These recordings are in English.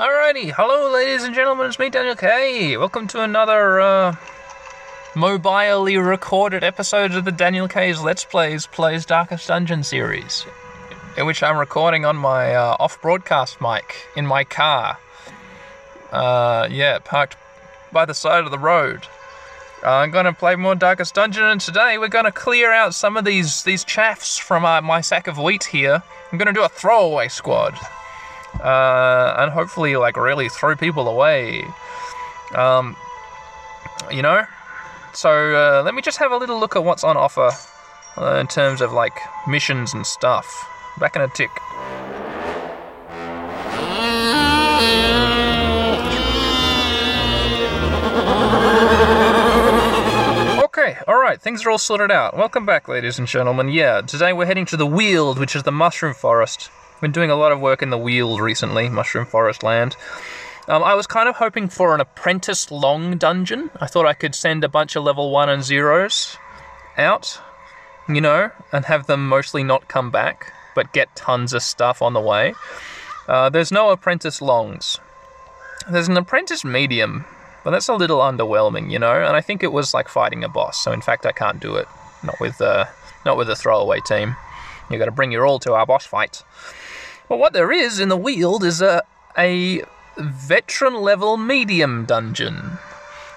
Alrighty, hello ladies and gentlemen, it's me, Daniel K. Welcome to another mobilely recorded episode of the Daniel K's Let's Plays Darkest Dungeon series, in which I'm recording on my off-broadcast mic in my car. Yeah, parked by the side of the road. I'm going to play more Darkest Dungeon, and today we're going to clear out some of these chaffs from my sack of wheat here. I'm going to do a throwaway squad. And hopefully, like, really throw people away. You know? So, let me just have a little look at what's on offer in terms of, like, missions and stuff. Back in a tick. Okay, alright, things are all sorted out. Welcome back, ladies and gentlemen. Yeah, today we're heading to the Weald, which is the Mushroom Forest. Been doing a lot of work in the Weald recently, Mushroom Forest land. I was kind of hoping for an apprentice long dungeon. I thought I could send a bunch of level 1 and 0s out, you know, and have them mostly not come back, but get tons of stuff on the way. There's no apprentice longs. There's an apprentice medium, but that's a little underwhelming, you know, and I think it was like fighting a boss, so in fact I can't do it. Not with a throwaway team. You got to bring your all to our boss fight. Well, what there is in the Weald is a veteran-level medium dungeon.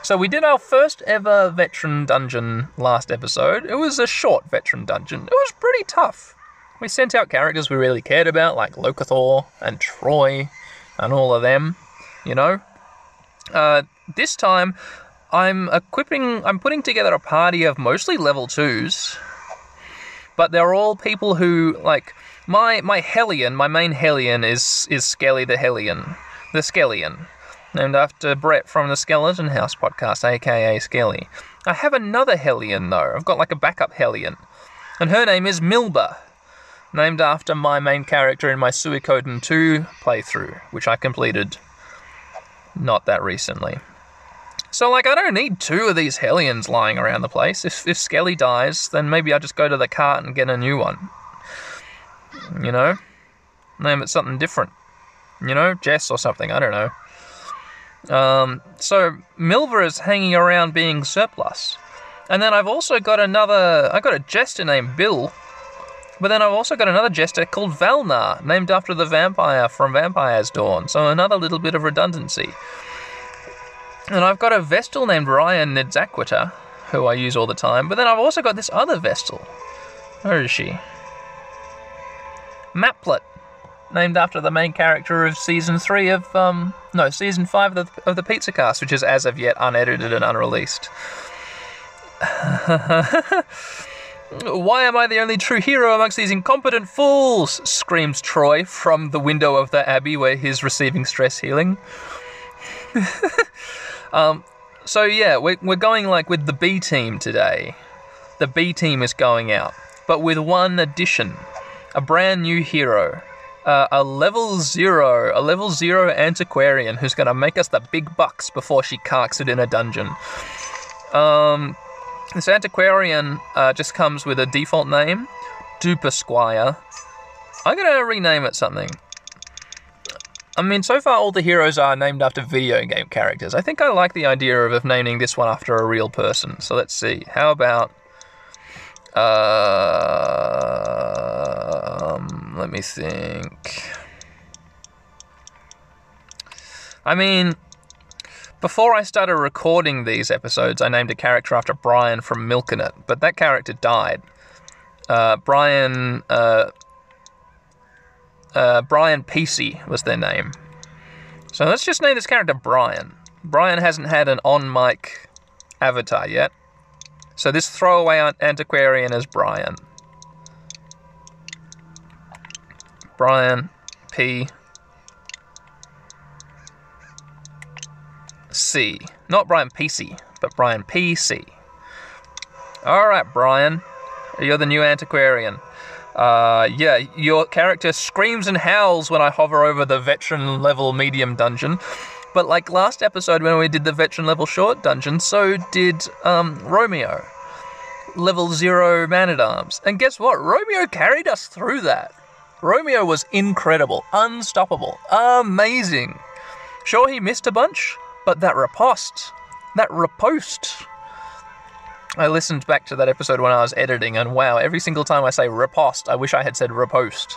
So we did our first ever veteran dungeon last episode. It was a short veteran dungeon. It was pretty tough. We sent out characters we really cared about, like Locathor and Troy and all of them, you know. This time, I'm putting together a party of mostly level 2s, but they're all people who, like, my Hellion, my main Hellion is Skelly the Hellion. The Skellion. Named after Brett from the Skeleton House podcast, aka Skelly. I have another Hellion, though. I've got, like, a backup Hellion. And her name is Milva. Named after my main character in my Suikoden 2 playthrough, which I completed not that recently. So, like, I don't need two of these Hellions lying around the place. If Skelly dies, then maybe I just go to the cart and get a new one. You know? Name it something different. You know? Jess or something. I don't know. So, Milva is hanging around being surplus. And then I've also got I got a jester named Bill. But then I've also got another jester called Valnar, named after the vampire from Vampire's Dawn. So, another little bit of redundancy. And I've got a Vestal named Brian Nedzakwita, who I use all the time. But then I've also got this other Vestal. Where is she? Maplet, named after the main character of Season 3 of... No, Season 5 of the Pizza Cast, which is as of yet unedited and unreleased. Why am I the only true hero amongst these incompetent fools? Screams Troy from the window of the Abbey where he's receiving stress healing. So yeah, we're going, like, with the B team today. The B team is going out, but with one addition: a brand new hero, a level zero antiquarian who's gonna make us the big bucks before she carks it in a dungeon. This antiquarian just comes with a default name, Duper Squire. I'm gonna rename it something. I mean, so far all the heroes are named after video game characters. I think I like the idea of naming this one after a real person. So let's see. How about... let me think. I mean, before I started recording these episodes, I named a character after Brian from Milkenet, but that character died. Brian Peasy was their name. So let's just name this character Brian. Brian hasn't had an on-mic avatar yet. So this throwaway antiquarian is Brian. Brian P. C. Not Brian Peasy, but Brian P.C. Alright, Brian. You're the new antiquarian. Yeah, your character screams and howls when I hover over the veteran-level medium dungeon. But like last episode when we did the veteran-level short dungeon, so did Romeo. Level 0 man-at-arms. And guess what? Romeo carried us through that. Romeo was incredible, unstoppable, amazing. Sure, he missed a bunch, but that riposte. I listened back to that episode when I was editing, and wow, every single time I say riposte, I wish I had said riposte.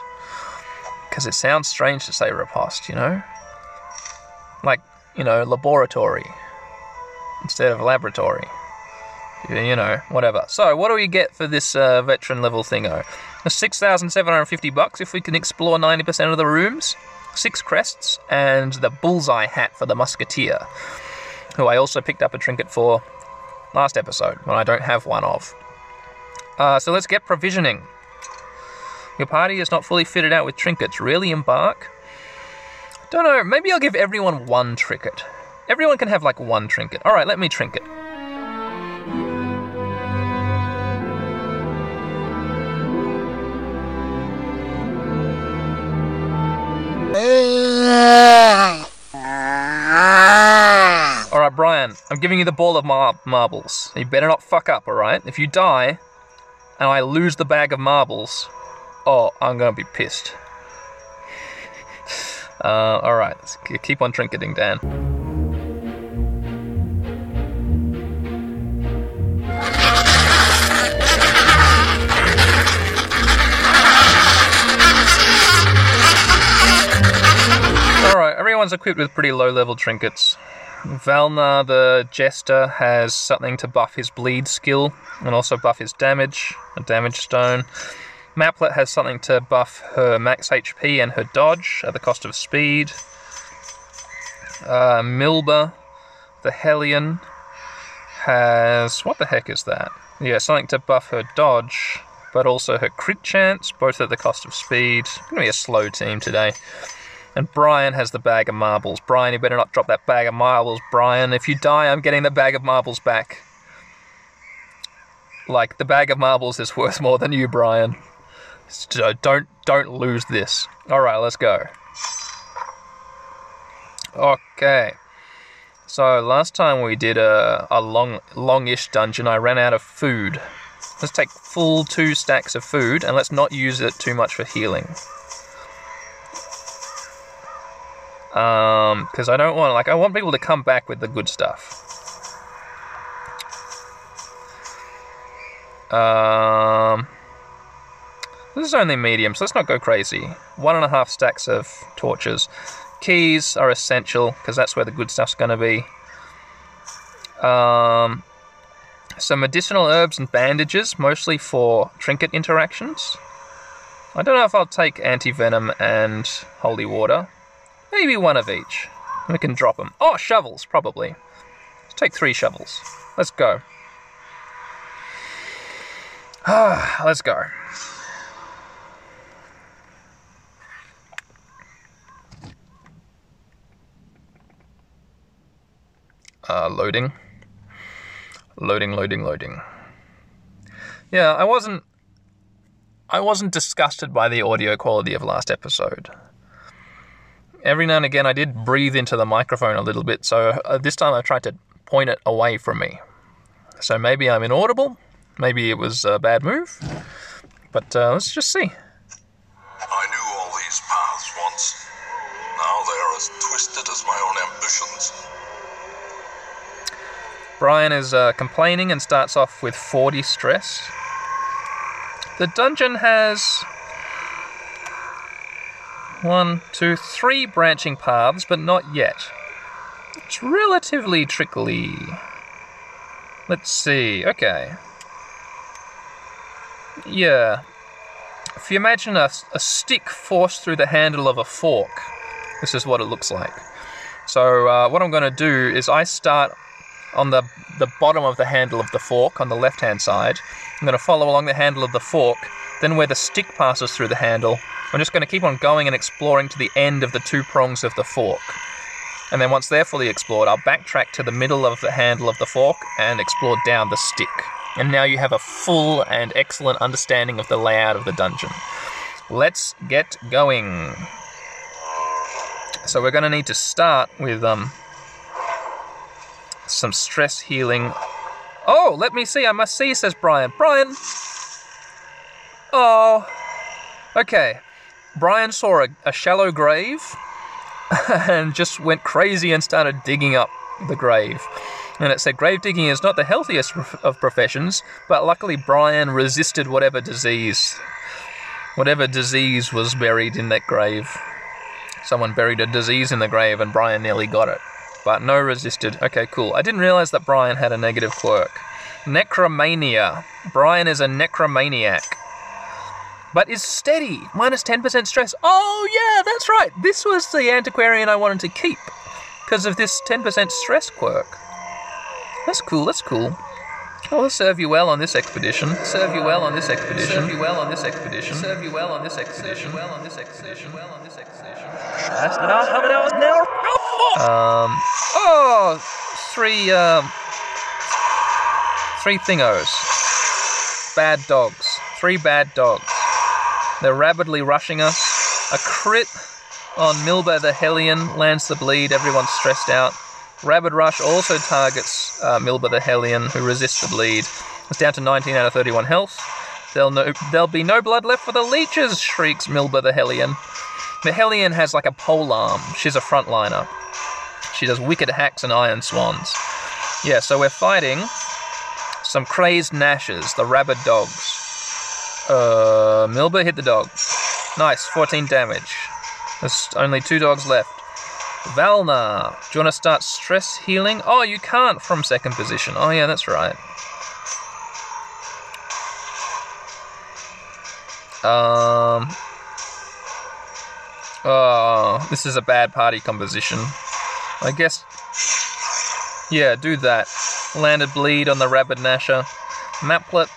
Because it sounds strange to say riposte, you know? Like, you know, laboratory instead of laboratory. You know, whatever. So, what do we get for this veteran level thingo? $6,750 if we can explore 90% of the rooms, 6 crests, and the bullseye hat for the musketeer, who I also picked up a trinket for last episode, when I don't have one of. So let's get provisioning. Your party is not fully fitted out with trinkets. Really embark? Don't know, maybe I'll give everyone one trinket. Everyone can have like one trinket. Alright, let me trinket. Alright, Brian, I'm giving you the ball of marbles. You better not fuck up, alright? If you die, and I lose the bag of marbles, oh, I'm gonna be pissed. Alright, let's keep on trinketing, Dan. Alright, everyone's equipped with pretty low-level trinkets. Valnar the Jester has something to buff his bleed skill, and also buff his damage, a damage stone. Maplet has something to buff her max HP and her dodge at the cost of speed. Milva the Hellion has... what the heck is that? Yeah, something to buff her dodge, but also her crit chance, both at the cost of speed. It's going to be a slow team today. And Brian has the bag of marbles. Brian, you better not drop that bag of marbles, Brian. If you die, I'm getting the bag of marbles back. Like, the bag of marbles is worth more than you, Brian. So don't lose this. Alright, let's go. Okay. So, last time we did a longish dungeon, I ran out of food. Let's take full 2 stacks of food, and let's not use it too much for healing. Because I don't want, like, I want people to come back with the good stuff. This is only medium, so let's not go crazy. 1.5 stacks of torches. Keys are essential, because that's where the good stuff's going to be. Some medicinal herbs and bandages, mostly for trinket interactions. I don't know if I'll take anti-venom and holy water. Maybe one of each. We can drop them. Oh, shovels, probably. Let's take 3 shovels. Let's go. Let's go. Loading. Loading, loading, loading. Yeah, I wasn't disgusted by the audio quality of last episode. Every now and again, I did breathe into the microphone a little bit, so this time I tried to point it away from me. So maybe I'm inaudible, maybe it was a bad move, but let's just see. I knew all these paths once. Now they are as twisted as my own ambitions. Brian is complaining and starts off with 40 stress. The dungeon has... 1, 2, 3 branching paths, but not yet. It's relatively trickly. Let's see, okay. Yeah. If you imagine a stick forced through the handle of a fork, this is what it looks like. So what I'm going to do is I start on the bottom of the handle of the fork, on the left-hand side. I'm going to follow along the handle of the fork, then where the stick passes through the handle, I'm just going to keep on going and exploring to the end of the 2 prongs of the fork. And then once they're fully explored, I'll backtrack to the middle of the handle of the fork and explore down the stick. And now you have a full and excellent understanding of the layout of the dungeon. Let's get going. So we're going to need to start with some stress healing. Oh, let me see, I must see, says Brian. Brian! Oh, okay. Brian saw a shallow grave, and just went crazy and started digging up the grave. And it said, grave digging is not the healthiest of professions, but luckily Brian resisted whatever disease was buried in that grave. Someone buried a disease in the grave and Brian nearly got it, but no resisted. Okay, cool. I didn't realize that Brian had a negative quirk. Necromania. Brian is a necromaniac, but is steady. Minus 10% stress. Oh yeah, that's right. This was the antiquarian I wanted to keep because of this 10% stress quirk. That's cool, that's cool. I'll serve you well on this expedition. Serve you well on this expedition. Serve you well on this expedition. Serve you well on this expedition. Well on this expedition. Well on this expedition. That's not how it was now. Oh, three thingos. Bad dogs. Three bad dogs. They're rapidly rushing us. A crit on Milva the Hellion lands the bleed. Everyone's stressed out. Rabid Rush also targets Milva the Hellion, who resists the bleed. It's down to 19 out of 31 health. There'll be no blood left for the leeches, shrieks Milva the Hellion. The Hellion has like a polearm. She's a frontliner. She does wicked hacks and iron swans. Yeah, so we're fighting some crazed Nashes, the rabid dogs. Milva hit the dog. Nice, 14 damage. There's only 2 dogs left. Valnar, do you want to start stress healing? Oh, you can't from second position. Oh yeah, that's right. Oh, this is a bad party composition. I guess, yeah, do that. Landed bleed on the rabid Nasher. Maplet.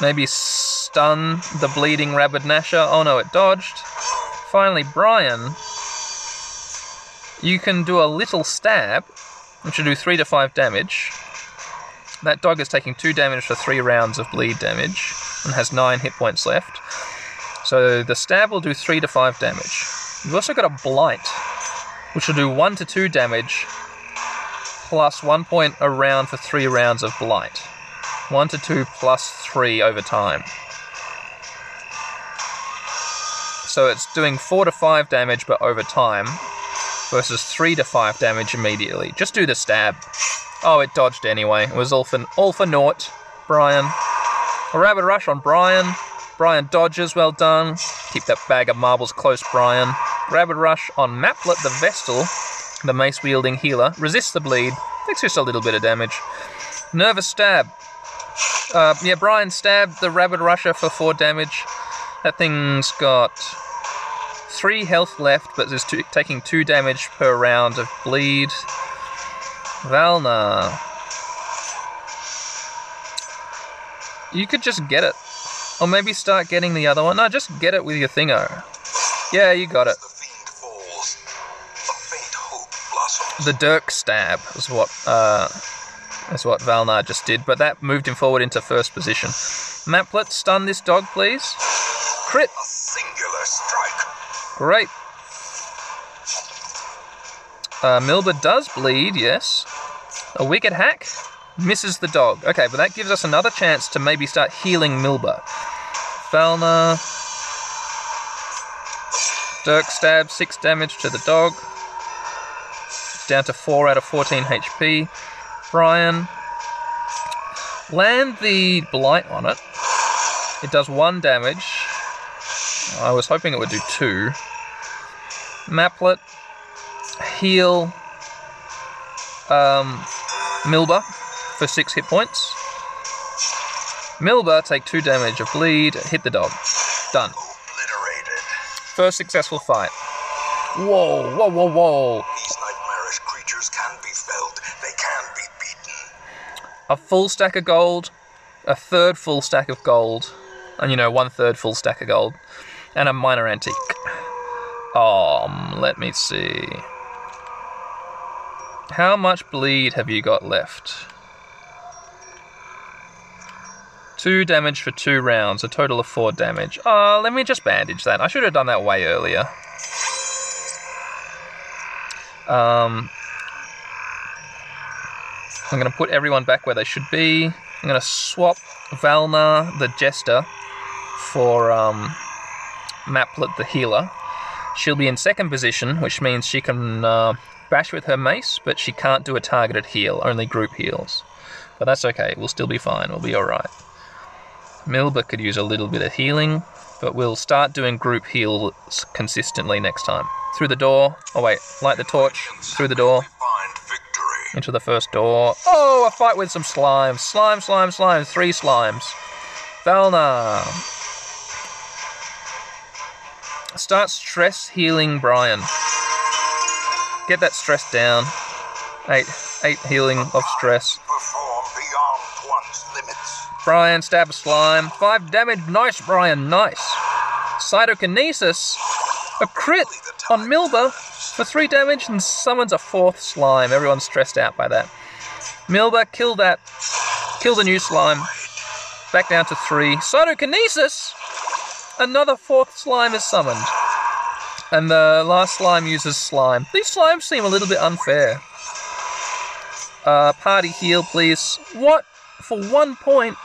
Maybe stun the bleeding rabid Nasher. Oh no, it dodged. Finally, Brian, you can do a little stab, which will do 3 to 5 damage. That dog is taking 2 damage for 3 rounds of bleed damage and has 9 hit points left. So the stab will do 3 to 5 damage. You've also got a blight, which will do 1 to 2 damage plus 1 point a round for 3 rounds of blight. 1 to 2 plus 3 over time. So it's doing 4 to 5 damage, but over time, versus 3 to 5 damage immediately. Just do the stab. Oh, it dodged anyway. It was all for naught, Brian. A rapid rush on Brian. Brian dodges, well done. Keep that bag of marbles close, Brian. Rapid rush on Maplet, the Vestal, the mace-wielding healer. Resists the bleed. Takes just a little bit of damage. Nervous stab. Yeah, Brian stabbed the rapid rusher for 4 damage. That thing's got 3 health left, but is taking 2 damage per round of bleed. Valnar. You could just get it. Or maybe start getting the other one. No, just get it with your thingo. Yeah, you got it. The Dirk stab is what Valnar just did, but that moved him forward into first position. Maplet, stun this dog, please. Crit. A singular strike. Great. Milva does bleed, yes. A wicked hack. Misses the dog. Okay, but that gives us another chance to maybe start healing Milva. Valnar. Dirk stab, 6 damage to the dog. Down to 4 out of 14 HP. Brian. Land the blight on it. It does 1 damage. I was hoping it would do 2. Maplet, heal Milva for 6 hit points. Milva, take 2 damage of bleed, hit the dog. Done. Obliterated. First successful fight. Whoa, whoa, whoa, whoa. These nightmarish creatures can be felled, they can be beaten. A full stack of gold, a third full stack of gold, and you know, 1/3 full stack of gold. And a minor antique. Let me see. How much bleed have you got left? 2 damage for 2 rounds, a total of 4 damage. Let me just bandage that. I should have done that way earlier. I'm going to put everyone back where they should be. I'm going to swap Valnar, the Jester, for Maplet the healer. She'll be in second position, which means she can bash with her mace, but she can't do a targeted heal, only group heals. But that's okay, we'll still be fine, we'll be alright. Milva could use a little bit of healing, but we'll start doing group heals consistently next time. Through the door. Oh wait, light the torch. Through the door. Into the first door. Oh, a fight with some slimes. Slime, slime, slime. Three slimes. Valnar. Start stress healing Brian. Get that stress down. Eight healing of stress. Brian, stab a slime. 5 damage. Nice, Brian. Nice. Cytokinesis. A crit on Milva for 3 damage and summons a 4th slime. Everyone's stressed out by that. Milva, kill that. Kill the new slime. Back down to 3. Cytokinesis! Another 4th slime is summoned. And the last slime uses slime. These slimes seem a little bit unfair. Party heal, please. What? For 1 point?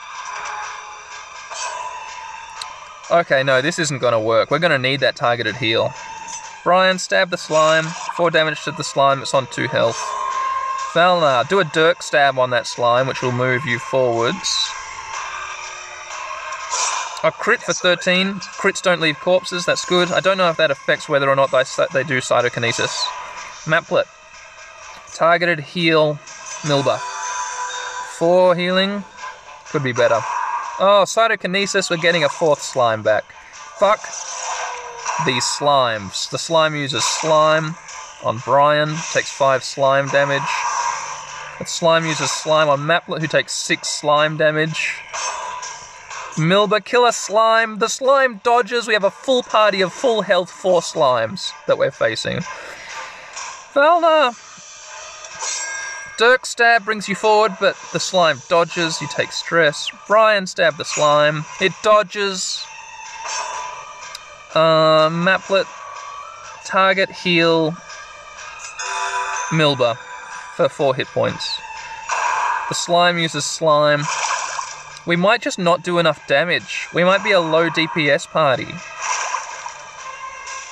Okay, no, this isn't going to work. We're going to need that targeted heal. Brian, stab the slime. 4 damage to the slime. It's on 2 health. Valnar, do a dirk stab on that slime, which will move you forwards. A crit for 13. Crits don't leave corpses. That's good. I don't know if that affects whether or not they do cytokinesis. Maplet. Targeted heal Milva. 4 healing. Could be better. Oh, cytokinesis, we're getting a 4th slime back. Fuck these slimes. The slime uses slime on Brian, takes 5 slime damage. The slime uses slime on Maplet, who takes 6 slime damage. Milva, kill a slime. The slime dodges. We have a full party of full health 4 slimes that we're facing. Valnar. Dirk stab brings you forward, but the slime dodges, you take stress. Brian, stab the slime, it dodges. Maplet, target heal Milva for 4 hit points. The slime uses slime. We might just not do enough damage. We might be a low DPS party.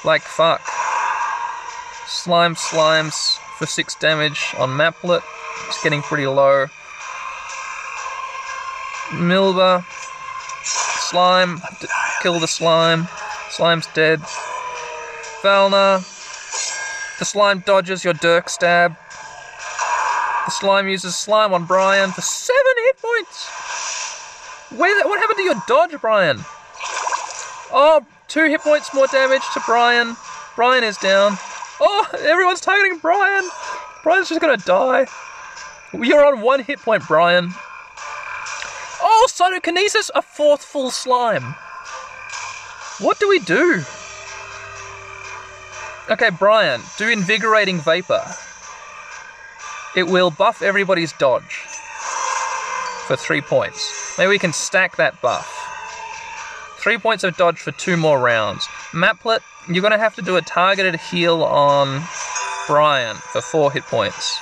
Like fuck. Slime, slimes for 6 damage on Maplet. It's getting pretty low. Milva. Slime. Kill the slime. Slime's dead. Valnar. The slime dodges your dirk stab. The slime uses slime on Brian for 7 hit points. What happened to your dodge, Brian? Oh, 2 hit points more damage to Brian. Brian is down. Oh, everyone's targeting Brian. Brian's just gonna die. You're on 1 hit point, Brian. Oh, cytokinesis, a 4th full slime. What do we do? Okay, Brian, do invigorating vapor. It will buff everybody's dodge for 3 points. Maybe we can stack that buff. 3 points of dodge for 2 more rounds. Maplet, you're going to have to do a targeted heal on Brian for 4 hit points.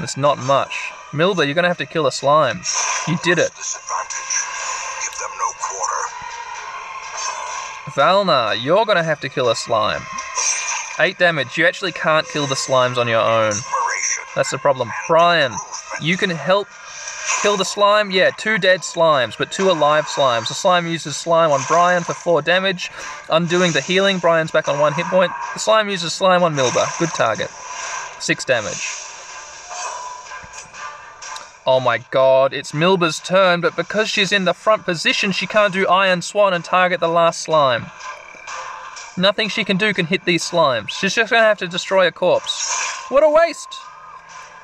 That's not much. Milva, you're going to have to kill a slime. You did it. Give them no quarter. Valnar, you're going to have to kill a slime. 8 damage. You actually can't kill the slimes on your own. That's the problem. Brian, you can help kill the slime. Yeah, 2 dead slimes, but 2 alive slimes. The slime uses slime on Brian for 4 damage, undoing the healing. Brian's back on 1 hit point. The slime uses slime on Milva. Good target. 6 damage. Oh my god, it's Milba's turn, but because she's in the front position, she can't do Iron Swan and target the last slime. Nothing she can do can hit these slimes. She's just going to have to destroy a corpse. What a waste!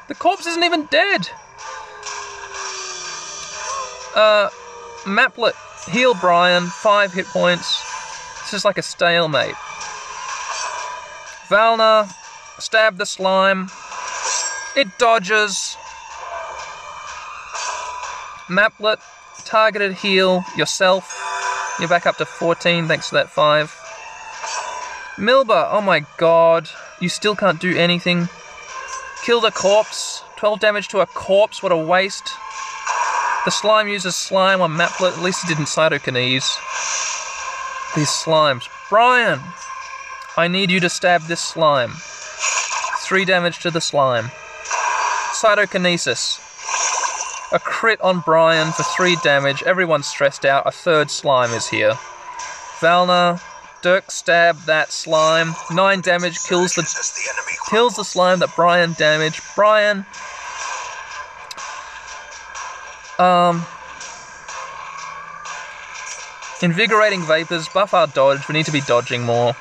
The corpse isn't even dead! Maplet, heal Brian, 5 hit points. This is like a stalemate. Valnar, stab the slime. It dodges. Maplet, targeted heal yourself. You're back up to 14, thanks to that 5. Milva, oh my god, you still can't do anything. Kill the corpse. 12 damage to a corpse, what a waste. The slime uses slime on Maplet. At least it didn't cytokinese. These slimes Brian! I need you to stab this slime. 3 damage to the slime. Cytokinesis. A crit on Brian for 3 damage. Everyone's stressed out. A 3rd slime is here. Valnar, Dirk stabbed that slime. 9 damage kills the slime that Brian damaged. Brian. Invigorating Vapors. Buff our dodge. We need to be dodging more.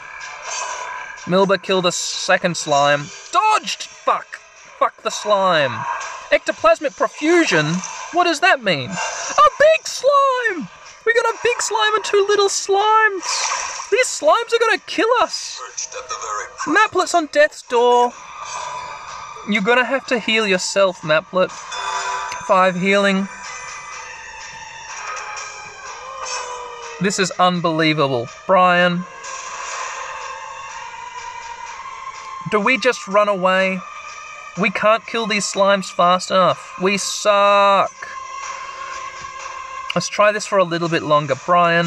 Milva killed a 2nd slime. Dodged! Fuck! Fuck the slime. Ectoplasmic Profusion? What does that mean? A big slime! We got a big slime and 2 little slimes! These slimes are gonna kill us! Maplet's on death's door. You're gonna have to heal yourself, Maplet. 5 healing. This is unbelievable. Brian. Do we just run away? We can't kill these slimes fast enough. We suck. Let's try this for a little bit longer. Brian,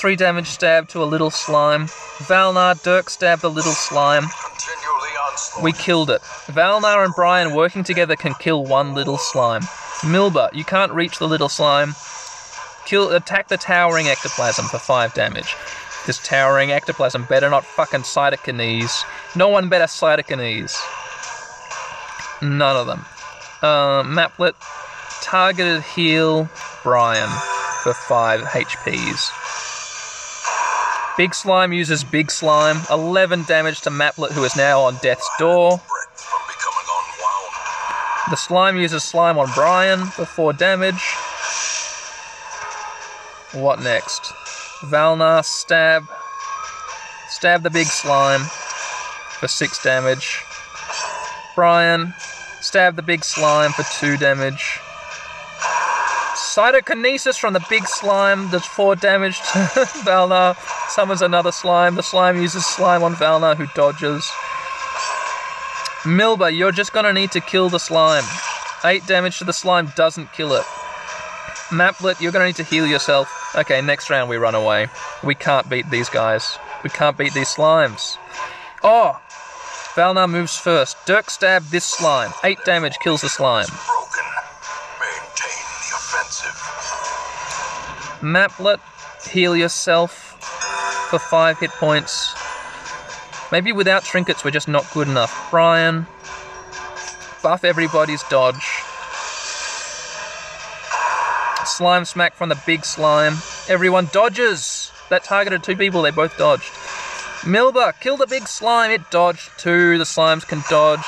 3 damage stab to a little slime. Valnar, Dirk stabbed the little slime. We killed it. Valnar and Brian working together can kill 1 little slime. Milva, you can't reach the little slime. Attack the towering ectoplasm for 5 damage. This towering ectoplasm better not fucking cytokinese. No one better cytokinese. None of them. Maplet, targeted heal Brian for 5 HPs. Big Slime uses Big Slime. 11 damage to Maplet, who is now on death's door. The Slime uses Slime on Brian for 4 damage. What next? Valnar, stab the Big Slime for 6 damage. Brian, stab the big slime for 2 damage. Cytokinesis from the big slime, that's 4 damage to Valnar. Summons another slime. The slime uses slime on Valnar, who dodges. Milva, you're just gonna need to kill the slime. 8 damage to the slime doesn't kill it. Maplet, you're gonna need to heal yourself. Okay, next round we run away. We can't beat these guys. We can't beat these slimes. Oh! Valnar moves first. Dirk stabbed this slime. 8 damage kills the slime. Maplet, heal yourself for 5 hit points. Maybe without trinkets we're just not good enough. Brian, buff everybody's dodge. Slime smack from the big slime. Everyone dodges. That targeted 2 people, they both dodged. Milva, kill the big slime, it dodged too, the slimes can dodge.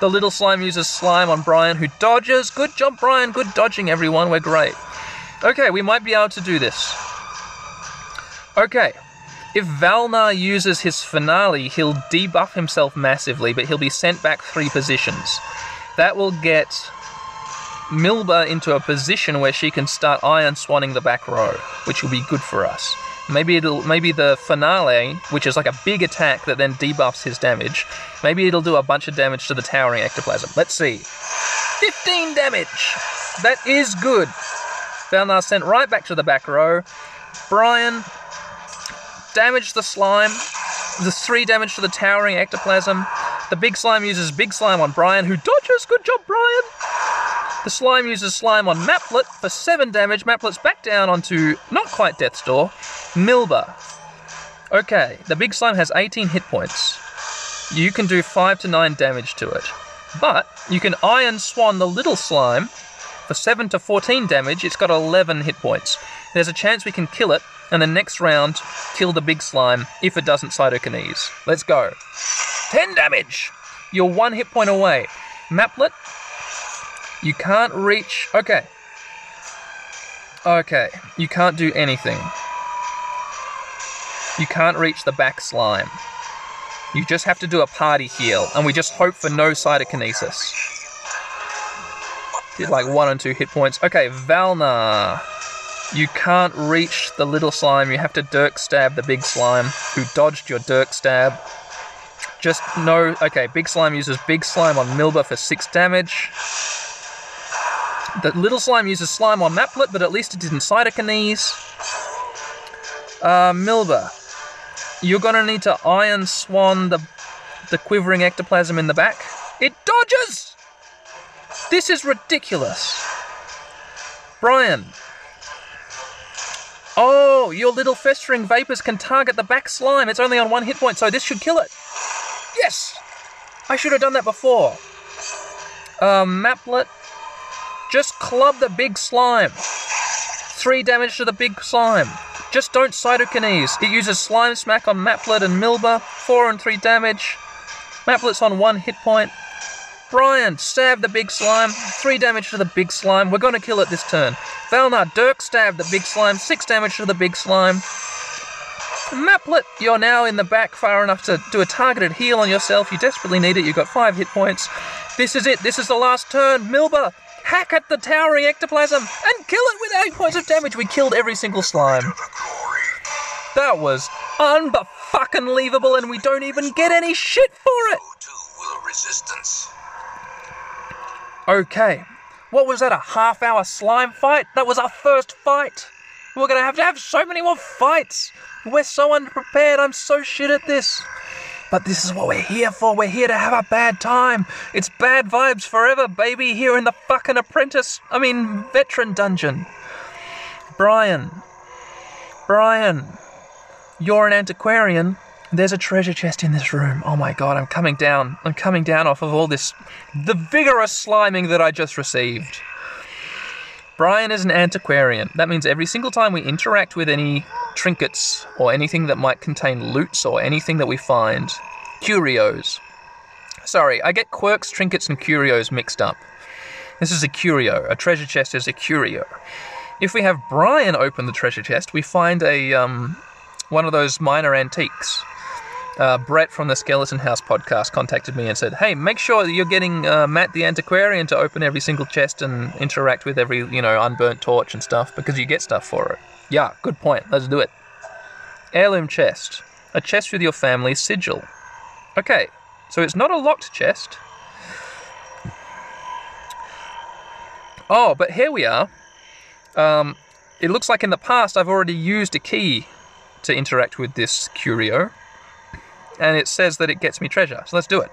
The little slime uses slime on Brian, who dodges. Good job, Brian, good dodging, everyone, we're great. Okay, we might be able to do this. Okay, if Valnar uses his finale, he'll debuff himself massively, but he'll be sent back 3 positions. That will get Milva into a position where she can start iron swanning the back row, which will be good for us. Maybe the finale, which is like a big attack that then debuffs his damage, maybe it'll do a bunch of damage to the towering ectoplasm. Let's see. 15 damage! That is good. Valnar sent right back to the back row. Brian damaged the slime. The 3 damage to the towering ectoplasm. The big slime uses big slime on Brian, who dodges. Good job, Brian! The slime uses slime on Maplet for 7 damage. Maplet's back down onto not quite death's door. Milva. Okay, the big slime has 18 hit points. You can do 5 to 9 damage to it. But you can iron swan the little slime for 7 to 14 damage. It's got 11 hit points. There's a chance we can kill it, and the next round, kill the big slime if it doesn't cytokinese. Let's go. 10 damage! You're 1 hit point away. Maplet, you can't reach... Okay. Okay, you can't do anything. You can't reach the back slime. You just have to do a party heal, and we just hope for no cytokinesis. Did like 1 and 2 hit points. Okay, Valnar. You can't reach the little slime. You have to Dirk stab the big slime, who dodged your Dirk stab. Just no... Okay, big slime uses big slime on Milva for 6 damage. The little slime uses slime on Maplet, but at least it didn't cytokinese. Milva. You're gonna need to Iron Swan the quivering ectoplasm in the back. It dodges! This is ridiculous. Brian. Oh, your little festering vapors can target the back slime. It's only on 1 hit point, so this should kill it. Yes! I should have done that before. Maplet. Just club the big slime. 3 damage to the big slime. Just don't cytokinese. It uses Slime Smack on Maplet and Milva. 4 and 3 damage. Maplet's on 1 hit point. Brian, stab the big slime. 3 damage to the big slime. We're going to kill it this turn. Valnar, Dirk, stab the big slime. 6 damage to the big slime. Maplet, you're now in the back far enough to do a targeted heal on yourself. You desperately need it. You've got 5 hit points. This is it. This is the last turn. Milva, hack at the towering ectoplasm and kill it with 8 points of damage. We killed every single slime. That was un-fucking-leavable, and we don't even get any shit for it. Okay, what was that, a half-hour slime fight? That was our first fight. We're going to have so many more fights. We're so unprepared. I'm so shit at this. But this is what we're here for. We're here to have a bad time. It's bad vibes forever, baby, here in the fucking veteran dungeon. Brian, you're an antiquarian. There's a treasure chest in this room. Oh my god, I'm coming down. I'm coming down off of all this, the vigorous sliming that I just received. Brian is an antiquarian. That means every single time we interact with any trinkets or anything that might contain loots or anything that we find, curios. Sorry, I get quirks, trinkets, and curios mixed up. This is a curio. A treasure chest is a curio. If we have Brian open the treasure chest, we find a one of those minor antiques. Brett from the Skeleton House podcast contacted me and said, hey, make sure that you're getting Matt the Antiquarian to open every single chest and interact with every, unburnt torch and stuff, because you get stuff for it. Yeah, good point. Let's do it. Heirloom chest. A chest with your family's sigil. Okay, so it's not a locked chest. Oh, but here we are. It looks like in the past I've already used a key to interact with this curio. And it says that it gets me treasure. So let's do it.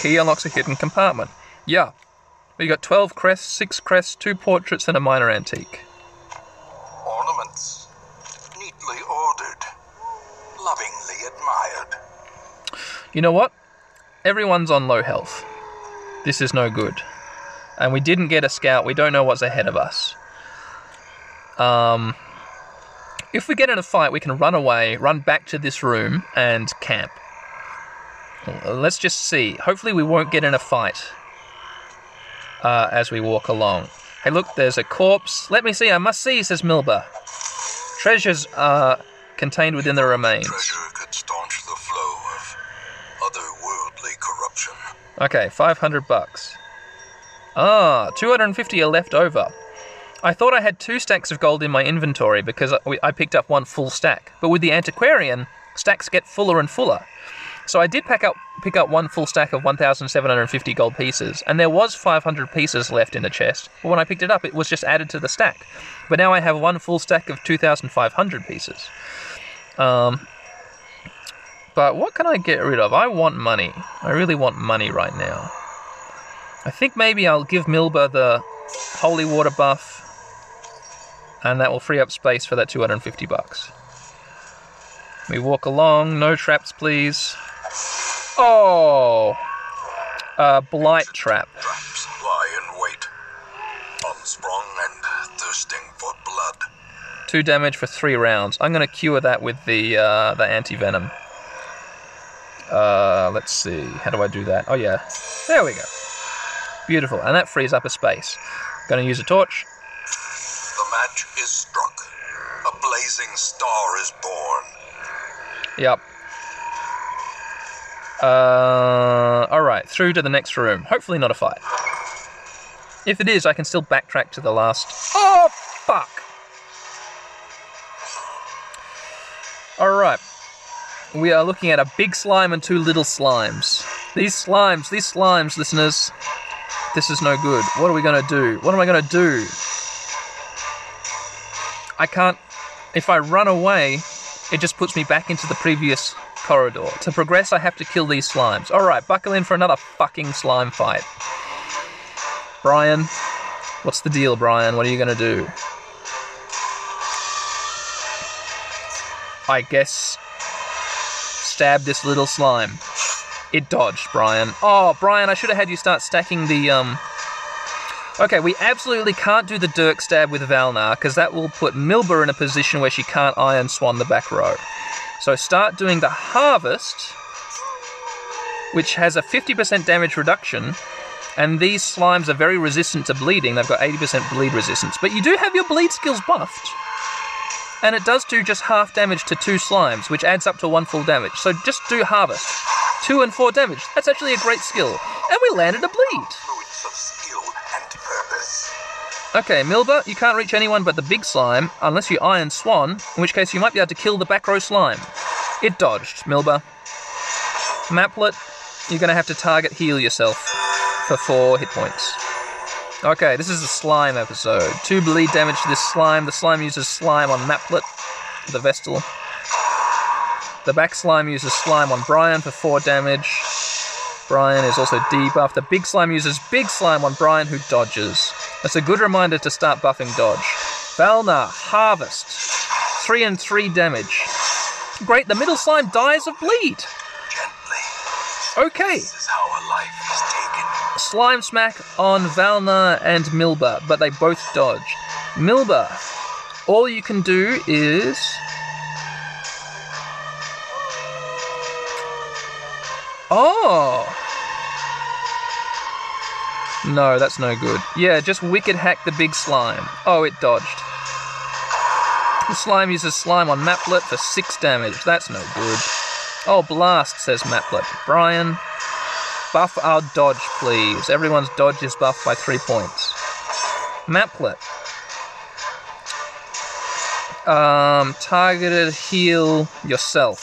Key unlocks a hidden compartment. Yeah. We got 12 crests, 6 crests, 2 portraits, and a minor antique. Ornaments. Neatly ordered. Lovingly admired. You know what? Everyone's on low health. This is no good. And we didn't get a scout. We don't know what's ahead of us. If we get in a fight, we can run away, run back to this room, and camp. Let's just see. Hopefully we won't get in a fight as we walk along. Hey, look, there's a corpse. Let me see. I must see, says Milva. Treasures are contained within the remains. Treasure could staunch the flow of otherworldly corruption. Okay, 500 bucks. Ah, 250 are left over. I thought I had 2 stacks of gold in my inventory because I picked up 1 full stack. But with the Antiquarian, stacks get fuller and fuller. So I did pick up 1 full stack of 1,750 gold pieces. And there was 500 pieces left in the chest. But when I picked it up, it was just added to the stack. But now I have 1 full stack of 2,500 pieces. But what can I get rid of? I want money. I really want money right now. I think maybe I'll give Milva the holy water buff. And that will free up space for that 250 bucks. We walk along. No traps, please. Oh! Blight trap. Traps lie in wait. Unstrung and thirsting for blood. 2 damage for 3 rounds. I'm going to cure that with the anti-venom. Let's see. How do I do that? Oh, yeah. There we go. Beautiful. And that frees up a space. Going to use a torch. Match is struck. A blazing star is born. Yep. Alright, through to the next room. Hopefully not a fight. If it is, I can still backtrack to the last... Oh, fuck! Alright. We are looking at a big slime and 2 little slimes. These slimes, listeners. This is no good. What are we going to do? What am I going to do? I can't... If I run away, it just puts me back into the previous corridor. To progress, I have to kill these slimes. Alright, buckle in for another fucking slime fight. Brian, what's the deal, Brian? What are you going to do? I guess stab this little slime. It dodged, Brian. Oh, Brian, I should have had you start stacking the, Okay, we absolutely can't do the Dirk stab with Valnar, because that will put Milva in a position where she can't Iron Swan the back row. So start doing the Harvest, which has a 50% damage reduction, and these slimes are very resistant to bleeding. They've got 80% bleed resistance. But you do have your bleed skills buffed. And it does do just half damage to two slimes, which adds up to one full damage. So just do Harvest. 2 and 4 damage. That's actually a great skill. And we landed a bleed. Okay, Milva, you can't reach anyone but the big slime, unless you Iron Swan, in which case you might be able to kill the back row slime. It dodged, Milva. Maplet, you're going to have to target heal yourself for 4 hit points. Okay, this is the slime episode. 2 bleed damage to this slime. The slime uses slime on Maplet, the Vestal. The back slime uses slime on Brian for 4 damage. Brian is also debuffed. The big slime uses big slime on Brian, who dodges. That's a good reminder to start buffing dodge. Valnar, Harvest. 3 and 3 damage. Great, the middle slime dies of bleed. Gently. Okay. This is how a life is taken. Slime smack on Valnar and Milva, but they both dodge. Milva, all you can do is... Oh! No, that's no good. Yeah, just wicked hack the big slime. Oh, it dodged. The slime uses slime on Maplet for 6 damage. That's no good. Oh, blast, says Maplet. Brian, buff our dodge, please. Everyone's dodge is buffed by 3 points. Maplet. Targeted heal yourself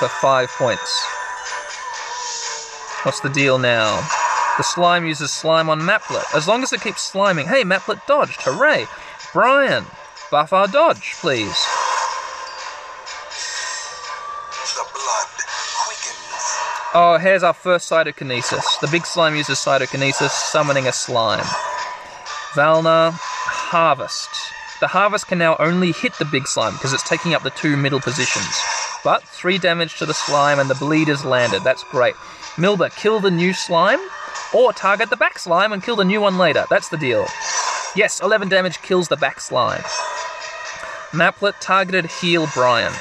for 5 points. What's the deal now? The slime uses slime on Maplet. As long as it keeps sliming. Hey, Maplet dodged. Hooray. Brian, buff our dodge, please. The blood quickens. Oh, here's our first Cytokinesis. The big slime uses Cytokinesis, summoning a slime. Valnar, Harvest. The Harvest can now only hit the big slime because it's taking up the 2 middle positions. But 3 damage to the slime and the bleed is landed. That's great. Milva, kill the new slime, or target the back slime and kill the new one later. That's the deal. Yes, 11 damage kills the back slime. Maplet, targeted heal Brian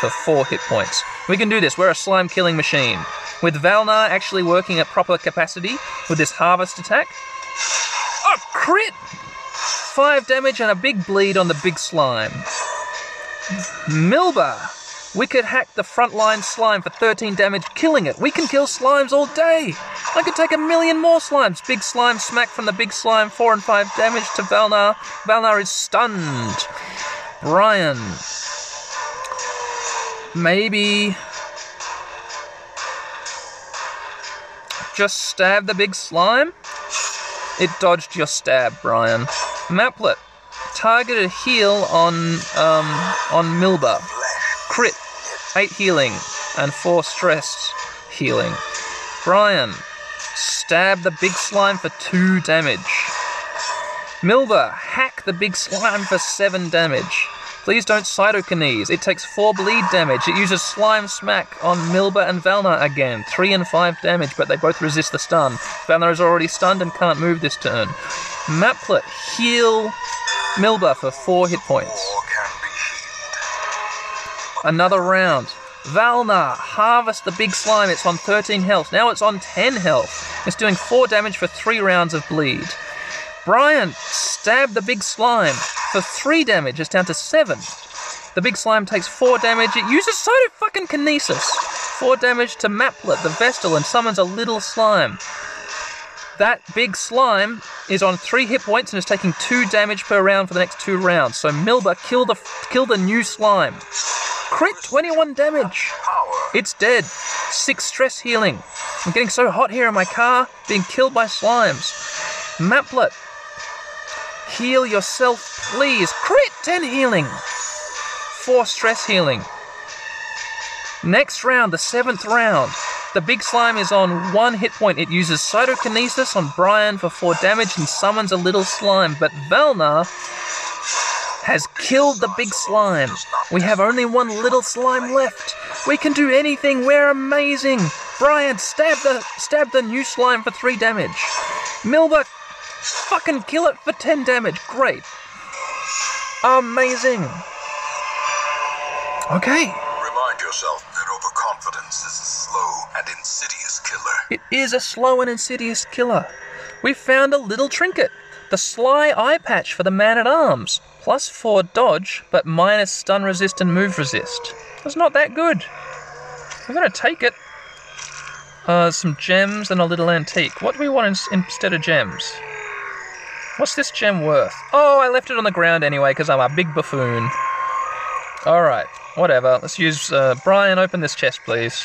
for 4 hit points. We can do this. We're a slime killing machine. With Valnar actually working at proper capacity with this Harvest attack. Oh, crit! 5 damage and a big bleed on the big slime. Milva, wicked hack the frontline slime for 13 damage, killing it. We can kill slimes all day. I could take a million more slimes. Big slime smack from the big slime, 4 and 5 damage to Valnar. Valnar is stunned. Brian. Maybe... just stab the big slime? It dodged your stab, Brian. Maplet. Targeted heal on Milva. Crit. 8 healing and 4 stressed healing. Brian, stab the big slime for 2 damage. Milva, hack the big slime for 7 damage. Please don't cytokinese. It takes 4 bleed damage. It uses slime smack on Milva and Valnar again. 3 and 5 damage, but they both resist the stun. Valnar is already stunned and can't move this turn. Maplet, heal Milva for 4 hit points. Another round. Valnar, Harvest the big slime. It's on 13 health. Now it's on 10 health. It's doing 4 damage for 3 rounds of bleed. Brian, stab the big slime for 3 damage. It's down to 7. The big slime takes 4 damage. It uses Cytokinesis. 4 damage to Maplet, the Vestal, and summons a little slime. That big slime is on 3 hit points and is taking 2 damage per round for the next 2 rounds. So Milva, kill the new slime. Crit, 21 damage. It's dead. 6 stress healing. I'm getting so hot here in my car, being killed by slimes. Maplet, heal yourself, please. Crit, 10 healing. 4 stress healing. Next round, the 7th round. The big slime is on 1 hit point. It uses Psychokinesis on Brian for 4 damage and summons a little slime. But Valnar has killed the big slime. We have only one little slime left. We can do anything. We're amazing. Brian, stab the new slime for 3 damage. Milva, fucking kill it for 10 damage. Great. Amazing. Okay. Remind yourself that overconfidence is a slow and insidious killer. It is a slow and insidious killer. We found a little trinket. The sly eye patch for the man-at-arms. Plus 4 dodge, but minus stun resist and move resist. That's not that good. We're going to take it. Some gems and a little antique. What do we want instead of gems? What's this gem worth? Oh, I left it on the ground anyway because I'm a big buffoon. Alright, whatever. Let's use... Brian, open this chest, please.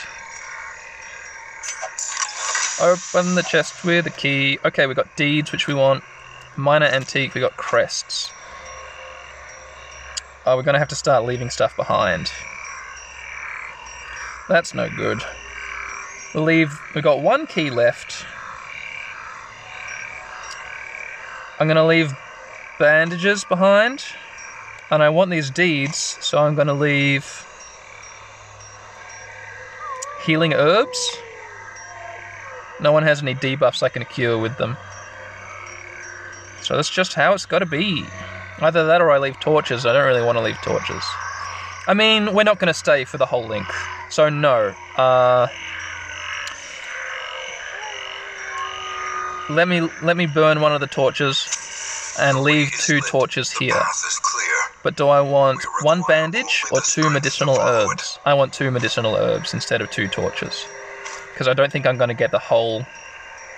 Open the chest with a key. Okay, we got deeds, which we want. Minor antique, we got crests. Oh, we're going to have to start leaving stuff behind. That's no good. We'll leave... We've got 1 key left. I'm going to leave bandages behind. And I want these deeds, so I'm going to leave... healing herbs? No one has any debuffs I can cure with them. So that's just how it's got to be. Either that or I leave torches. I don't really want to leave torches. I mean, we're not going to stay for the whole length. So no. Let me burn one of the torches and leave 2 torches here. But do I want 1 bandage or 2 medicinal herbs? I want 2 medicinal herbs instead of 2 torches, because I don't think I'm going to get the whole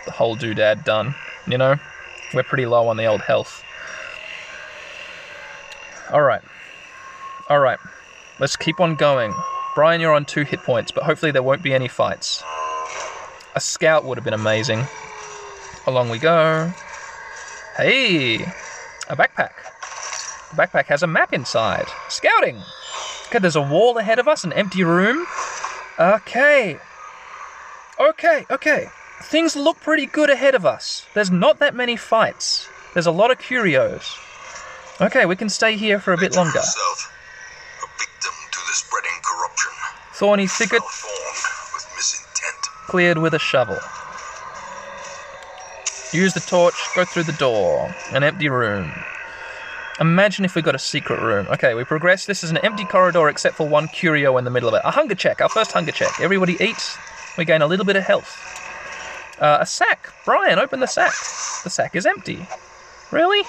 doodad done. You know, we're pretty low on the old health. All right. Let's keep on going. Brian, you're on 2 hit points, but hopefully there won't be any fights. A scout would have been amazing. Along we go. Hey! A backpack. The backpack has a map inside. Scouting! Okay, there's a wall ahead of us, an empty room. Okay. Things look pretty good ahead of us. There's not that many fights. There's a lot of curios. Okay, we can stay here for a bit longer. A victim to the spreading corruption. Thorny thicket. With misintent. Cleared with a shovel. Use the torch, go through the door. An empty room. Imagine if we got a secret room. Okay, we progress. This is an empty corridor except for 1 curio in the middle of it. A hunger check, our first hunger check. Everybody eats. We gain a little bit of health. A sack. Brian, open the sack. The sack is empty. Really?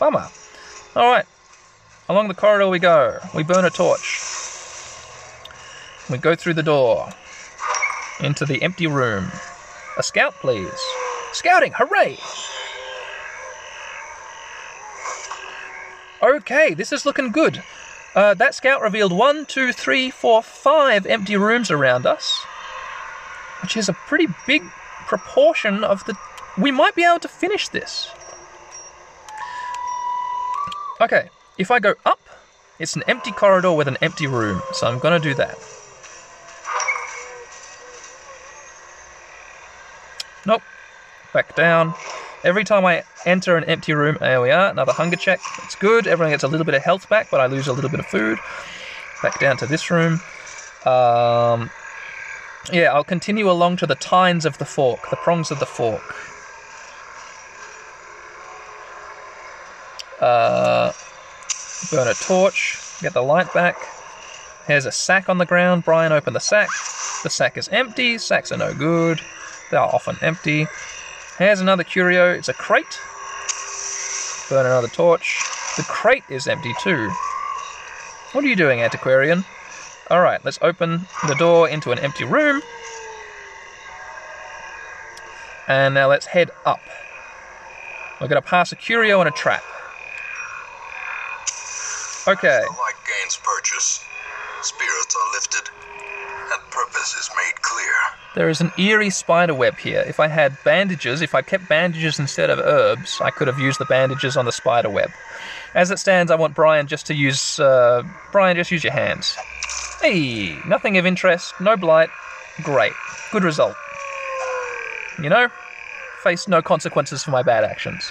Bummer. Alright. Along the corridor we go. We burn a torch. We go through the door. Into the empty room. A scout, please. Scouting! Hooray! Okay, this is looking good. That scout revealed 1, 2, 3, 4, 5 empty rooms around us. Which is a pretty big proportion of the... We might be able to finish this. Okay, if I go up, it's an empty corridor with an empty room. So I'm going to do that. Nope. Back down. Every time I enter an empty room, there we are, another hunger check. That's good. Everyone gets a little bit of health back, but I lose a little bit of food. Back down to this room. Yeah, I'll continue along to the tines of the fork, the prongs of the fork. Burn a torch. Get the light back. Here's a sack on the ground. Brian, open the sack. The sack is empty. Sacks are no good. They are often empty. Here's another curio. It's a crate. Burn another torch. The crate is empty too. What are you doing, antiquarian? Alright, let's open the door into an empty room. And now let's head up. We're going to pass a curio and a trap. Okay. The light gains purchase. Spirits are lifted. And purpose is made clear. There is an eerie spider web here. If I had bandages, if I kept bandages instead of herbs, I could have used the bandages on the spider web. As it stands, I want Brian just to use... Brian, just use your hands. Hey, nothing of interest, no blight. Great, good result. You know, face no consequences for my bad actions.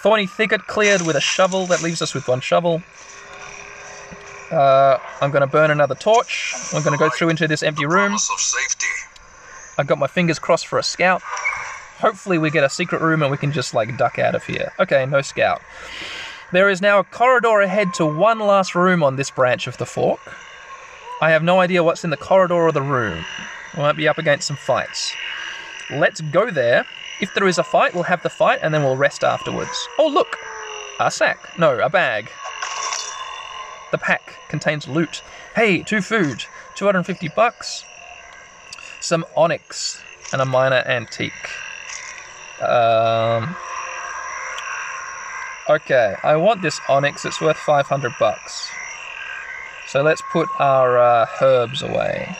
Thorny thicket cleared with a shovel. That leaves us with one shovel. I'm going to burn another torch. I'm going to go through into this empty room. I've got my fingers crossed for a scout. Hopefully we get a secret room and we can just, like, duck out of here. Okay, no scout. There is now a corridor ahead to one last room on this branch of the fork. I have no idea what's in the corridor or the room. We might be up against some fights. Let's go there. If there is a fight, we'll have the fight and then we'll rest afterwards. Oh, look! A sack. No, a bag. The pack contains loot. Hey, 2 food, 250 bucks, some onyx, and a minor antique. Okay, I want this onyx. It's worth 500 bucks. So let's put our herbs away.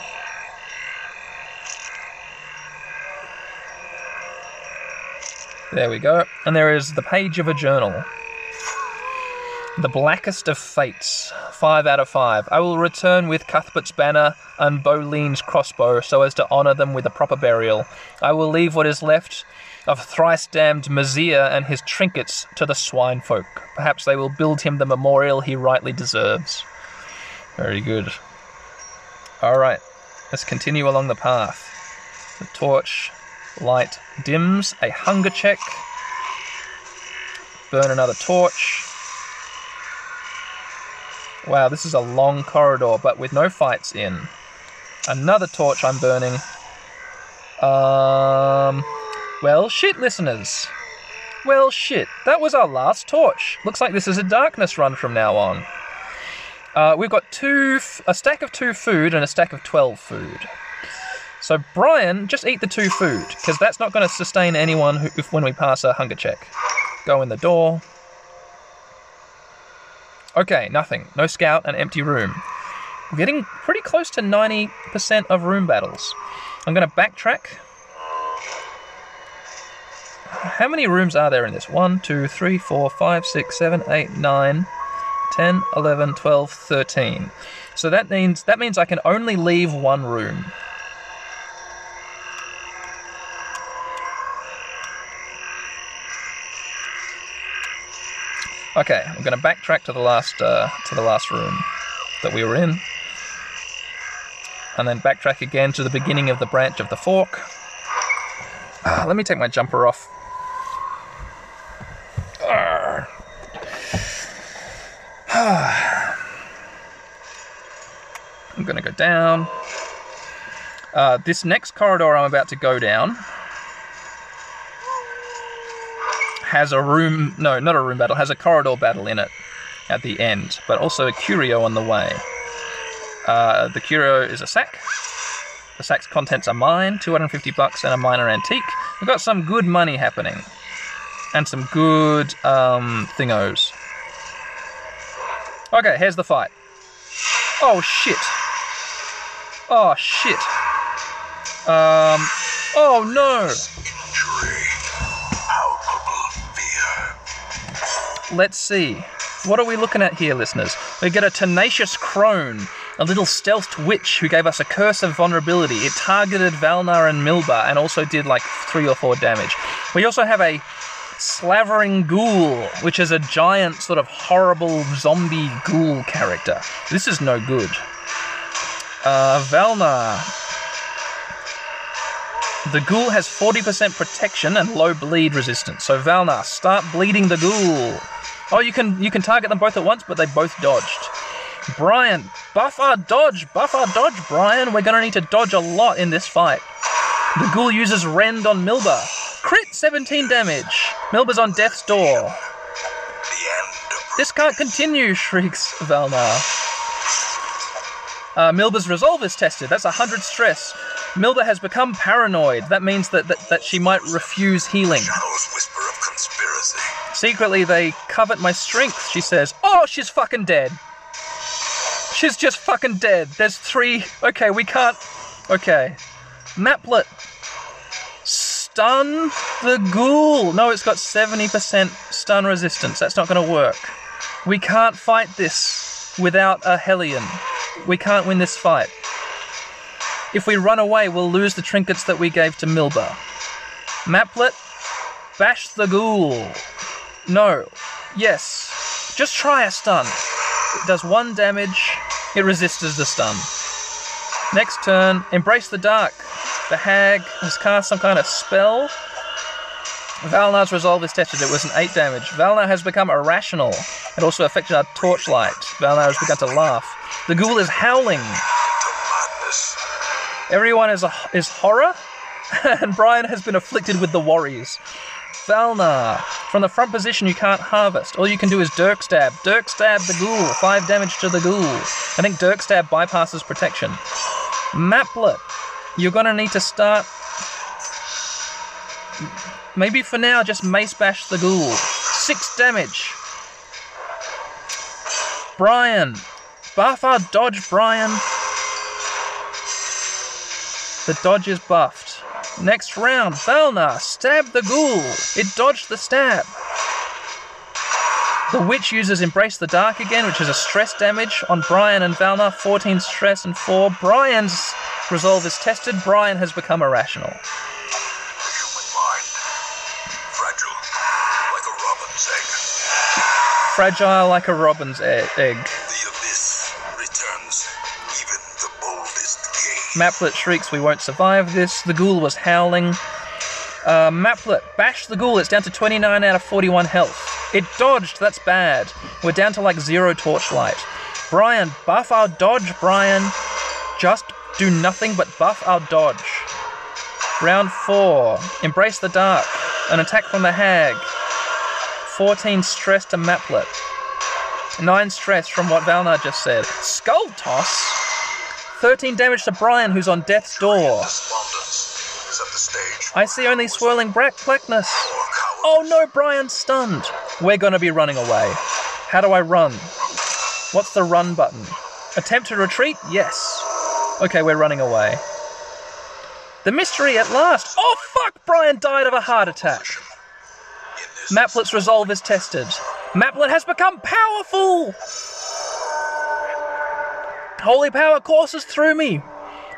There we go. And there is the page of a journal. The blackest of fates, 5 out of 5. I will return with Cuthbert's banner and Boleyn's crossbow so as to honour them with a proper burial. I will leave what is left of thrice-damned Mazir and his trinkets to the swine folk. Perhaps they will build him the memorial he rightly deserves. Very good. Alright, let's continue along the path. The torch light dims, a hunger check. Burn another torch. Wow, this is a long corridor, but with no fights in. Another torch I'm burning. Well, shit, listeners. Well, shit. That was our last torch. Looks like this is a darkness run from now on. We've got a stack of 2 food and a stack of 12 food. So, Brian, just eat the 2 food, because that's not going to sustain anyone when we pass a hunger check. Go in the door. Okay, nothing. No scout, an empty room. We're getting pretty close to 90% of room battles. I'm going to backtrack. How many rooms are there in this? 1, 2, 3, 4, 5, 6, 7, 8, 9, 10, 11, 12, 13. So that means I can only leave one room. Okay, I'm going to backtrack to the last room that we were in, and then backtrack again to the beginning of the branch of the fork. Let me take my jumper off. I'm going to go down. This next corridor I'm about to go down has a room, no, not a room battle, has a corridor battle in it at the end, but also a curio on the way. The curio is a sack. The sack's contents are mine, 250 bucks and a minor antique. We've got some good money happening. And some good thingos. Okay, here's the fight. Oh, shit. Oh, shit. Oh, no. Let's see. What are we looking at here, listeners? We get a tenacious crone, a little stealthed witch who gave us a curse of vulnerability. It targeted Valnar and Milva and also did like 3 or 4 damage. We also have a slavering ghoul, which is a giant sort of horrible zombie ghoul character. This is no good. Valnar. The ghoul has 40% protection and low bleed resistance. So Valnar, start bleeding the ghoul. Oh, you can target them both at once, but they both dodged. Brian, buff our dodge, Brian. We're gonna need to dodge a lot in this fight. The ghoul uses rend on Milva. Crit, 17 damage. Milva's on death's door. This can't continue, shrieks Valnar. Milva's resolve is tested. That's 100 stress. Milva has become paranoid. That means that she might refuse healing. Whisper of conspiracy. Secretly, they covet my strength, she says. Oh, she's fucking dead. She's just fucking dead. There's 3. Okay, we can't. Okay. Maplet. Stun the ghoul. No, it's got 70% stun resistance. That's not going to work. We can't fight this without a Hellion. We can't win this fight. If we run away, we'll lose the trinkets that we gave to Milva. Maplet, bash the ghoul. No. Yes. Just try a stun. It does 1 damage. It resists the stun. Next turn, Embrace the Dark. The hag has cast some kind of spell. Valnar's resolve is tested. It was an 8 damage. Valnar has become irrational. It also affected our torchlight. Valnar has begun to laugh. The ghoul is howling. Everyone is horror, and Brian has been afflicted with the worries. Valnar, from the front position you can't harvest. All you can do is Dirk Stab. Dirk Stab the ghoul, 5 damage to the ghoul. I think Dirk Stab bypasses protection. Maplet, you're going to need to start... Maybe for now, just Mace Bash the ghoul. 6 damage. Brian, Barfar dodge Brian. The dodge is buffed. Next round, Valnar, stab the ghoul. It dodged the stab. The witch uses Embrace the Dark again, which is a stress damage on Brian and Valnar. 14 stress and 4. Brian's resolve is tested. Brian has become irrational. Fragile like a robin's egg. Maplet shrieks, we won't survive this. The ghoul was howling. Maplet, bash the ghoul. It's down to 29 out of 41 health. It dodged, that's bad. We're down to like 0 torchlight. Brian, buff our dodge, Brian. Just do nothing but buff our dodge. Round 4, Embrace the Dark. An attack from the hag. 14 stress to Maplet. 9 stress from what Valnar just said. Skull toss? 13 damage to Brian, who's on death's door. I see only swirling blackness. Oh no, Brian's stunned. We're going to be running away. How do I run? What's the run button? Attempt to retreat? Yes. Okay, we're running away. The mystery at last. Oh fuck, Brian died of a heart attack. Maplet's resolve is tested. Maplet has become powerful! Holy power courses through me.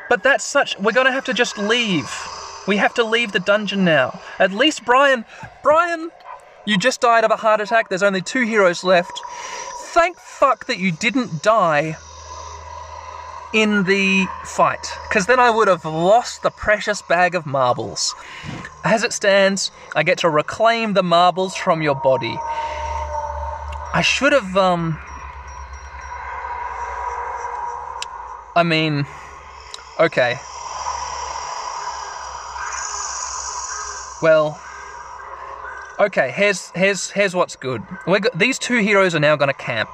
But that's such... We're going to have to just leave. We have to leave the dungeon now. At least Brian... Brian, you just died of a heart attack. There's only 2 heroes left. Thank fuck that you didn't die in the fight. Because then I would have lost the precious bag of marbles. As it stands, I get to reclaim the marbles from your body. I should have... I mean, okay. Well, okay, here's what's good. These 2 heroes are now going to camp.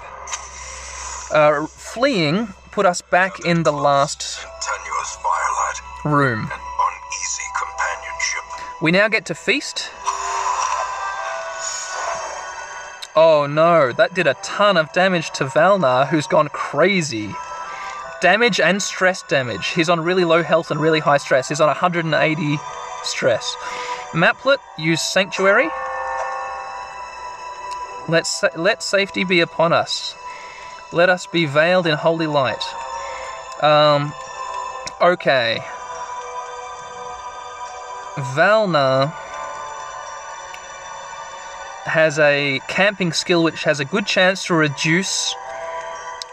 Fleeing put us back in the last room. We now get to feast. Oh no, that did a ton of damage to Valnar, who's gone crazy. Damage and stress damage. He's on really low health and really high stress. He's on 180 stress. Maplet, use Sanctuary. Let safety be upon us. Let us be veiled in holy light. Okay. Valnar has a camping skill which has a good chance to reduce...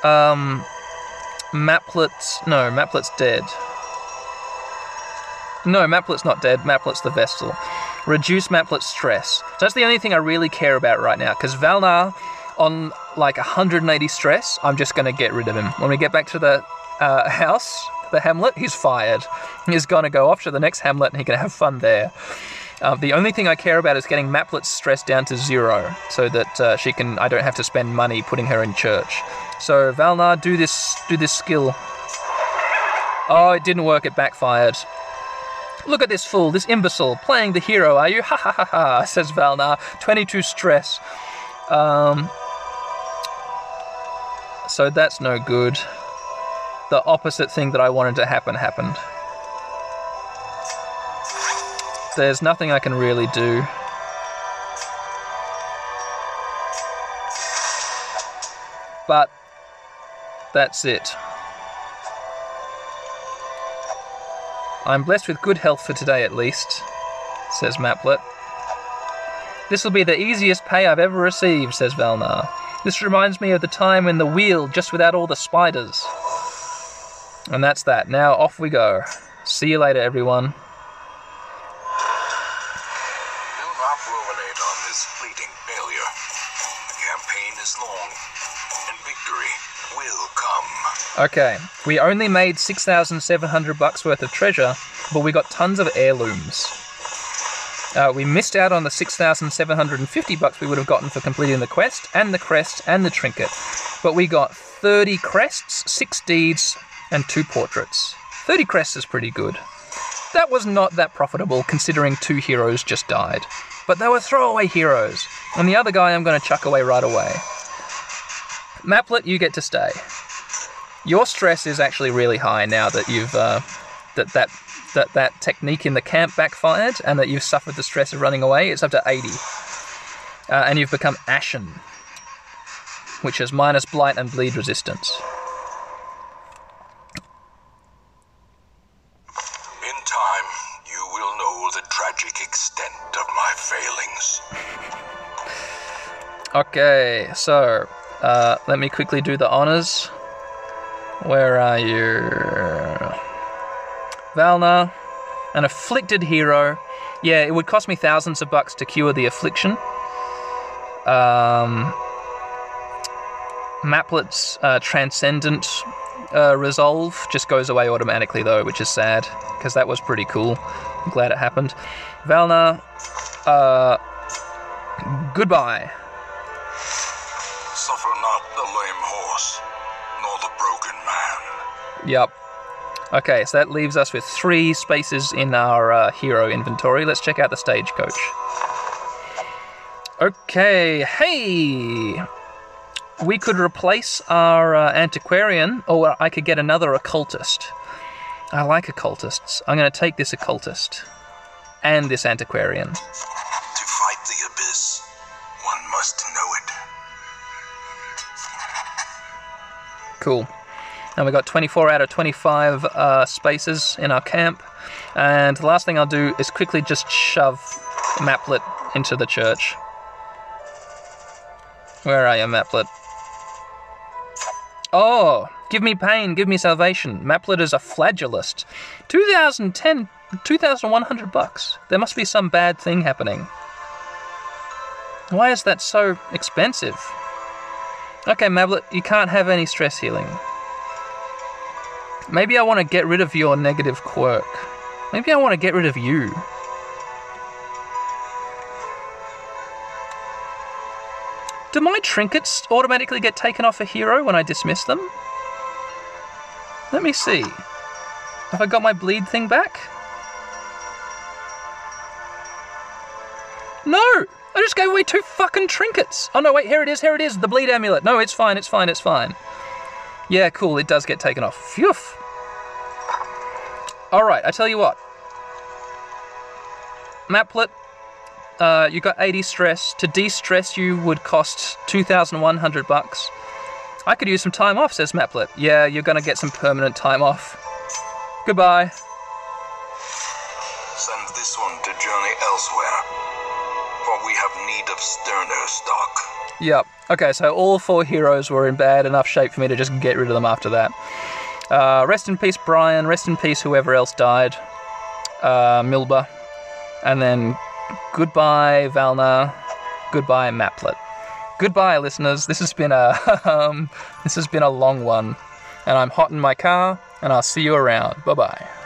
Maplet's dead. No, Maplet's not dead. Maplet's the Vestal. Reduce Maplet's stress. So that's the only thing I really care about right now, because Valnar, on like 180 stress, I'm just going to get rid of him. When we get back to the house, the hamlet, he's fired. He's going to go off to the next hamlet and he can have fun there. The only thing I care about is getting Maplet's stress down to 0, so that she can... I don't have to spend money putting her in church. So Valnar, do this skill. Oh, it didn't work. It backfired. Look at this fool, this imbecile, playing the hero. Are you? Ha ha ha ha! Says Valnar. 22 stress. So that's no good. The opposite thing that I wanted to happen happened. There's nothing I can really do. But that's it. I'm blessed with good health for today at least, says Maplet. This will be the easiest pay I've ever received, says Valnar. This reminds me of the time in the wheel just without all the spiders. And that's that. Now off we go. See you later, everyone. Do not ruminate on this fleeting failure. The campaign is long, and victory will come. Okay, we only made 6,700 bucks worth of treasure, but we got tons of heirlooms. We missed out on the 6,750 bucks we would have gotten for completing the quest, and the crest, and the trinket. But we got 30 crests, 6 deeds, and 2 portraits. 30 crests is pretty good. That was not that profitable, considering 2 heroes just died. But they were throwaway heroes, and the other guy I'm going to chuck away right away. Maplet, you get to stay. Your stress is actually really high now that you've... that technique in the camp backfired and that you've suffered the stress of running away. It's up to 80. And you've become ashen, which is minus blight and bleed resistance. In time, you will know the tragic extent of my failings. Okay, so let me quickly do the honors. Where are you? Valnar, an afflicted hero. Yeah, it would cost me thousands of bucks to cure the affliction. Maplet's transcendent resolve just goes away automatically though, which is sad, because that was pretty cool. I'm glad it happened. Valnar, goodbye. Suffer not the lame horse, nor the broken man. Yep. Okay, so that leaves us with 3 spaces in our hero inventory. Let's check out the stagecoach. Okay, hey! We could replace our antiquarian, or I could get another occultist. I like occultists. I'm going to take this occultist and this antiquarian. To fight the abyss, one must know it. Cool. And we got 24 out of 25 spaces in our camp. And the last thing I'll do is quickly just shove Maplet into the church. Where are you, Maplet? Oh, give me pain, give me salvation. Maplet is a flagellist. 2010, 2,100 bucks. There must be some bad thing happening. Why is that so expensive? Okay, Maplet, you can't have any stress healing. Maybe I want to get rid of your negative quirk. Maybe I want to get rid of you. Do my trinkets automatically get taken off a hero when I dismiss them? Let me see. Have I got my bleed thing back? No! I just gave away 2 fucking trinkets! Oh no, wait, here it is, the bleed amulet. No, it's fine, it's fine, it's fine. Yeah, cool, it does get taken off. Phew. Alright, I tell you what. Maplet, you got 80 stress. To de-stress you would cost 2,100 bucks. I could use some time off, says Maplet. Yeah, you're gonna get some permanent time off. Goodbye. Send this one to journey elsewhere, for we have need of sterner stock. Yep. Okay, so all 4 heroes were in bad enough shape for me to just get rid of them after that. Rest in peace, Brian. Rest in peace, whoever else died. Milva. And then goodbye, Valnar. Goodbye, Maplet. Goodbye, listeners. This has been a this has been a long one, and I'm hot in my car. And I'll see you around. Bye bye.